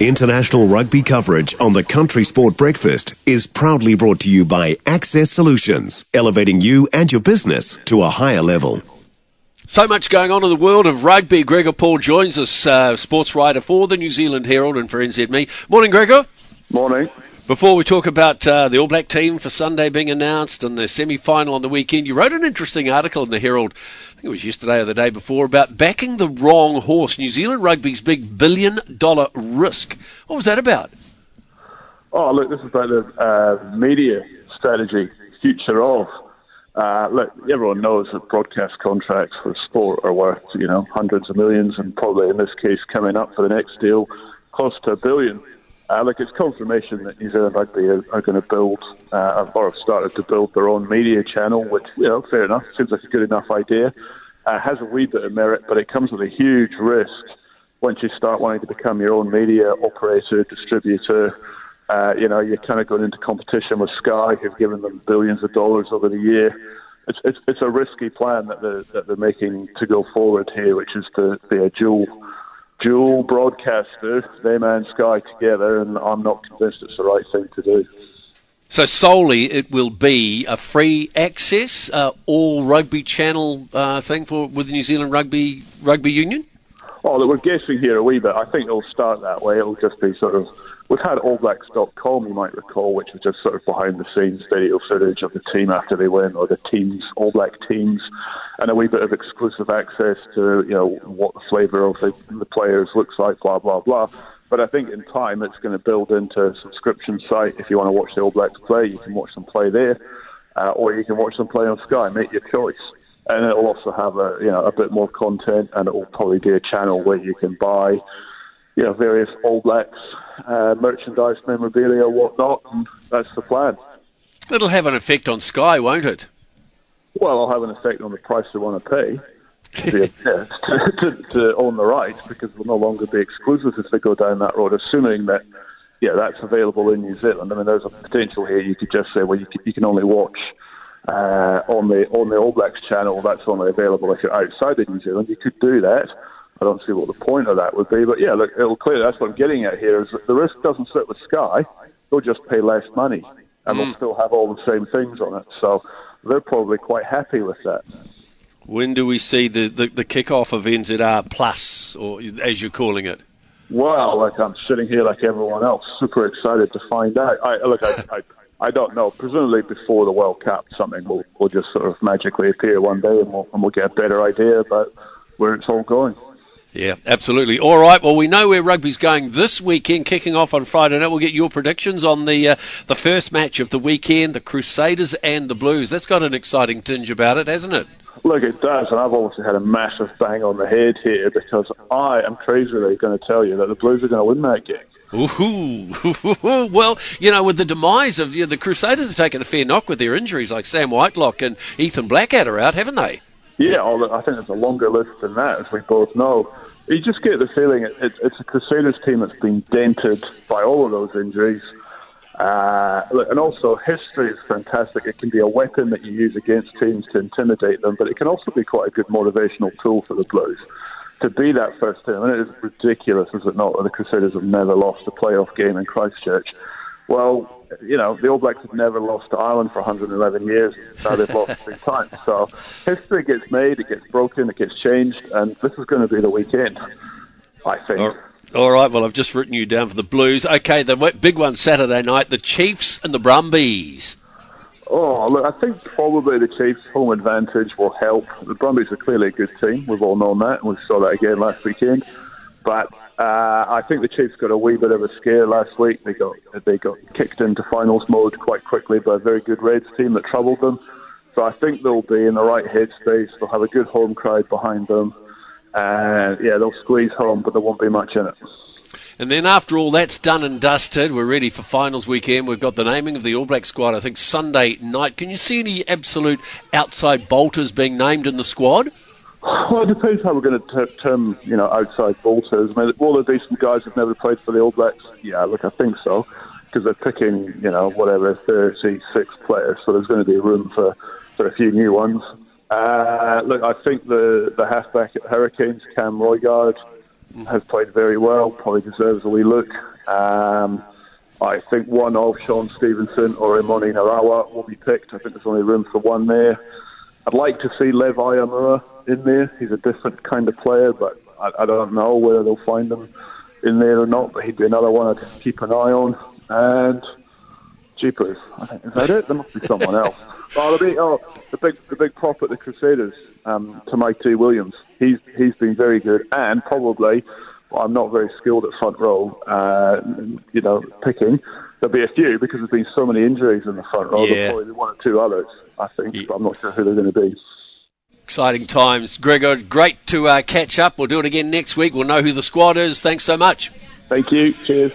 International rugby coverage on the Country Sport Breakfast is proudly brought to you by Access Solutions, elevating you and your business to a higher level. So much going on in the world of rugby. Gregor Paul joins us, sports writer for the New Zealand Herald and for NZME. Morning, Gregor. Morning. Before we talk about the All Black team for Sunday being announced and the semi-final on the weekend, you wrote an interesting article in the Herald, I think it was yesterday or the day before, about backing the wrong horse, New Zealand Rugby's big $1 billion risk. What was that about? Oh, look, this is like the media strategy, future of. Look, everyone knows that broadcast contracts for sport are worth, you know, hundreds of millions, and probably in this case coming up for the next deal, close to $1 billion. Look, it's confirmation that New Zealand Rugby are going to build, or have started to build their own media channel, which, you know, fair enough, seems like a good enough idea. Has a wee bit of merit, but it comes with a huge risk once you start wanting to become your own media operator, distributor. You know, you're kind of going into competition with Sky, who've given them billions of dollars over the year. It's a risky plan that they're making to go forward here, which is to be a dual broadcaster, them and Sky together, and I'm not convinced it's the right thing to do. So solely it will be a free access, all rugby channel thing with the New Zealand Rugby Union? Oh, we're guessing here a wee bit. I think it'll start that way. It'll just be sort of... We've had allblacks.com, you might recall, which was just sort of behind-the-scenes video footage of the team after they win, or the teams, All Black teams, and a wee bit of exclusive access to, you know, what the flavour of the players looks like, blah, blah, blah. But I think in time it's going to build into a subscription site. If you want to watch the All Blacks play, you can watch them play there, or you can watch them play on Sky. Make your choice. And it'll also have a bit more content, and it'll probably be a channel where you can buy, you know, various All Blacks merchandise, memorabilia, whatnot, and that's the plan. It'll have an effect on Sky, won't it? Well, it'll have an effect on the price they want to pay to own the rights, because they'll no longer be exclusive if they go down that road, assuming that, yeah, that's available in New Zealand. I mean, there's a potential here. You could just say, well, you can only watch on the All Blacks channel. That's only available if you're outside of New Zealand. You could do that. I don't see what the point of that would be. But, yeah, look, it'll clearly, that's what I'm getting at here, is that the risk doesn't sit with Sky. They'll just pay less money, and they'll still have all the same things on it. So they're probably quite happy with that. When do we see the kick-off of NZR+, or as you're calling it? Well, like, I'm sitting here like everyone else, super excited to find out. I don't know. Presumably before the World Cup, something will just sort of magically appear one day, and we'll get a better idea about where it's all going. Yeah, absolutely. All right, well, we know where rugby's going this weekend, kicking off on Friday night. We'll get your predictions on the first match of the weekend, the Crusaders and the Blues. That's got an exciting tinge about it, hasn't it? Look, it does, and I've obviously had a massive bang on the head here, because I am crazily going to tell you that the Blues are going to win that game. Ooh. Well, you know, with the demise of the Crusaders have taken a fair knock with their injuries, like Sam Whitelock and Ethan Blackadder out, haven't they? Yeah, I think there's a longer list than that, as we both know. You just get the feeling it's a Crusaders team that's been dented by all of those injuries. And also, history is fantastic. It can be a weapon that you use against teams to intimidate them, but it can also be quite a good motivational tool for the Blues. To be that first team, and it is ridiculous, is it not, that the Crusaders have never lost a playoff game in Christchurch. Well, you know, the All Blacks have never lost to Ireland for 111 years. Now they've lost 3 times. So history gets made, it gets broken, it gets changed, and this is going to be the weekend, I think. All right, well, I've just written you down for the Blues. Okay, the big one Saturday night, the Chiefs and the Brumbies. Oh, look, I think probably the Chiefs' home advantage will help. The Brumbies are clearly a good team. We've all known that, and we saw that again last weekend. But I think the Chiefs got a wee bit of a scare last week. They got kicked into finals mode quite quickly by a very good Reds team that troubled them. So I think they'll be in the right headspace. They'll have a good home crowd behind them. Yeah, they'll squeeze home, but there won't be much in it. And then after all that's done and dusted, we're ready for finals weekend. We've got the naming of the All Black squad, I think, Sunday night. Can you see any absolute outside bolters being named in the squad? Well, it depends how we're going to term, you know, outside bolters. I mean, will there be some guys who've never played for the All Blacks? Yeah, look, I think so, because they're picking, you know, whatever, 36 players, so there's going to be room for a few new ones. Look, I think the halfback at Hurricanes, Cam Roygaard, has played very well, probably deserves a wee look. I think one of Sean Stevenson or Emoni Narawa will be picked. I think there's only room for one there. I'd like to see Levi Ayamura in there. He's a different kind of player, but I don't know whether they'll find him in there or not, but he'd be another one I'd keep an eye on. And jeepers, I think, is that it? There must be someone else. The big prop at the Crusaders, Tamaiti Williams. He's been very good, and probably, well, I'm not very skilled at front row, picking. There'll be a few because there's been so many injuries in the front row. Yeah. There'll probably be one or two others, I think, but I'm not sure who they're going to be. Exciting times. Gregor, great to catch up. We'll do it again next week. We'll know who the squad is. Thanks so much. Thank you. Cheers.